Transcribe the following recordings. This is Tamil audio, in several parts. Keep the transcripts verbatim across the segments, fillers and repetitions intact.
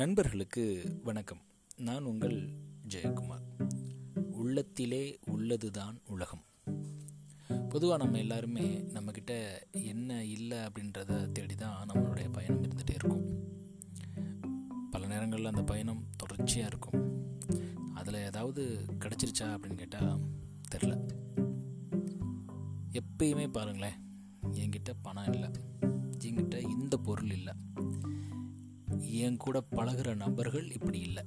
நண்பர்களுக்கு வணக்கம். நான் உங்கள் ஜெயக்குமார். உள்ளத்திலே உள்ளதுதான் உலகம். பொதுவாக நம்ம எல்லாருமே நம்மக்கிட்ட என்ன இல்லை அப்படின்றத தேடி தான் நம்மளுடைய பயணம் இருந்துகிட்டே இருக்கும். பல நேரங்களில் அந்த பயணம் தொடர்ச்சியாக இருக்கும். அதில் ஏதாவது கிடச்சிருச்சா அப்படின்னு கேட்டால் தெரில. எப்பயுமே பாருங்களேன், என்கிட்ட பணம் இல்லை, என்கிட்ட இந்த பொருள் இல்லை, என் கூட பழகிற நபர்கள் இப்படி இல்லை,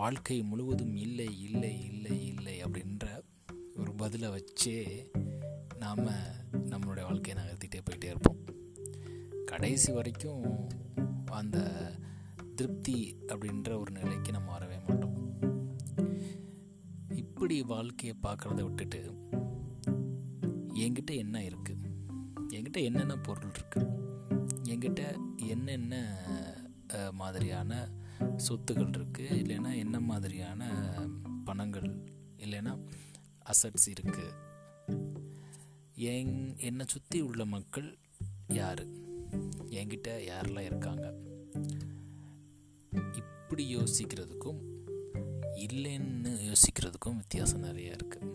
வாழ்க்கை முழுவதும் இல்லை இல்லை இல்லை இல்லை அப்படின்ற ஒரு பதிலை வச்சே நாம் நம்மளுடைய வாழ்க்கையை நகர்த்திட்டே போயிட்டே இருப்போம். கடைசி வரைக்கும் அந்த திருப்தி அப்படின்ற ஒரு நிலைக்கு நம்ம வரவே மாட்டோம். இப்படி வாழ்க்கையை பார்க்குறத விட்டுட்டு என்கிட்ட என்ன இருக்குது, என்கிட்ட என்னென்ன பொருள் இருக்குது, என்கிட்ட என்னென்ன மாதிரியான சொத்துக்கள் இருக்குது, இல்லைன்னா என்ன மாதிரியான பணங்கள் இல்லைன்னா அசட்ஸ் இருக்குது, என் என்னை சுற்றி உள்ள மக்கள் யார், என்கிட்ட யாரெல்லாம் இருக்காங்க, இப்படி யோசிக்கிறதுக்கும் இல்லைன்னு யோசிக்கிறதுக்கும் வித்தியாசம் நிறையா இருக்குது.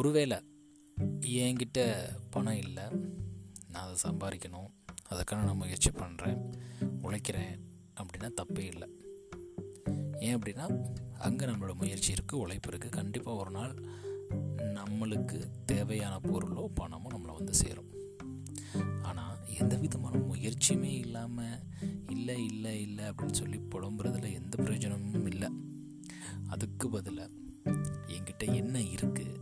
ஒருவேளை என்கிட்ட பணம் இல்லை, நான் அதை சம்பாதிக்கணும், அதுக்கான நான் முயற்சி பண்ணுறேன், உழைக்கிறேன் அப்படின்னா தப்பே இல்லை. ஏன் அப்படின்னா அங்கே நம்மளோட முயற்சி இருக்குது, உழைப்பு இருக்குது, கண்டிப்பாக ஒரு நாள் நம்மளுக்கு தேவையான பொருளோ பணமோ நம்மளை வந்து சேரும். ஆனால் எந்த விதமான முயற்சியுமே இல்லாமல் இல்லை இல்லை இல்லை அப்படின்னு சொல்லி புலம்புறதுல எந்த பிரயோஜனமும் இல்லை. அதுக்கு பதிலாக என்கிட்ட என்ன இருக்குது,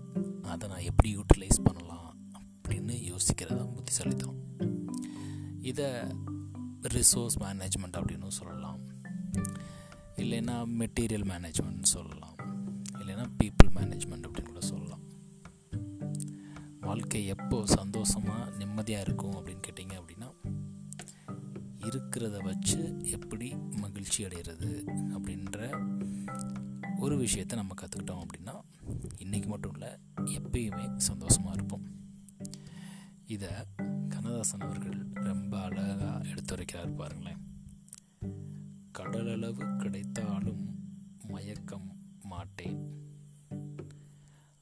அதை நான் எப்படி யூட்டிலைஸ் பண்ணலாம் அப்படின்னு யோசிக்கிறதா புத்திசாலித்தனம். இதை ரிசோர்ஸ் மேனேஜ்மெண்ட் அப்படின்னு சொல்லலாம், இல்லைன்னா மெட்டீரியல் மேனேஜ்மெண்ட் சொல்லலாம், இல்லைன்னா பீப்புள் மேனேஜ்மெண்ட் அப்படின்னு கூட சொல்லலாம். வாழ்க்கை எப்போ சந்தோஷமாக நிம்மதியாக இருக்கும் அப்படின்னு கேட்டிங்க அப்படின்னா, இருக்கிறத வச்சு எப்படி மகிழ்ச்சி அடைகிறது அப்படின்ற ஒரு விஷயத்தை நம்ம கற்றுக்கிட்டோம் அப்படின்னா இன்றைக்கி மட்டும் இல்லை, எப்பயுமே சந்தோஷமாக இருப்போம். இதை கண்ணதாசன் அவர்கள் ரொம்ப அழகாக எடுத்துரைக்கிறார். பாருங்களேன், கடலளவு கிடைத்தாலும் மயக்கம் மாட்டேன்,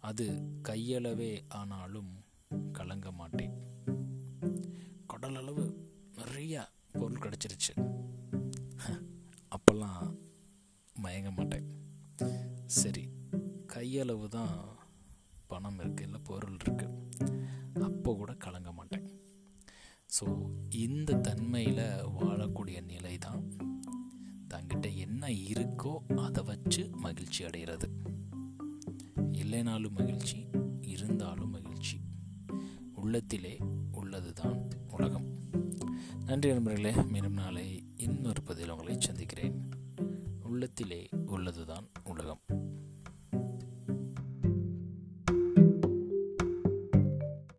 அது கையளவே ஆனாலும் கலங்க மாட்டேன். கடலளவு நிறையா பொருள் கிடச்சிருச்சு, அப்போல்லாம் மயங்க மாட்டேன். சரி, கையளவு தான் பணம் இருக்குது, இல்லை பொருள் இருக்குது, அப்போ கூட கலங்க மாட்டேன். ஸோ இந்த தன்மையில் வாழக்கூடிய நிலை தான் தங்கிட்ட என்ன இருக்கோ அதை வச்சு மகிழ்ச்சி அடைகிறது. இல்லைனாலும் மகிழ்ச்சி, இருந்தாலும் மகிழ்ச்சி. உள்ளத்திலே உள்ளது தான் உலகம். நன்றி நண்பர்களே, மீண்டும் நாளை இன்னொரு பதில் உங்களை சந்திக்கிறேன்.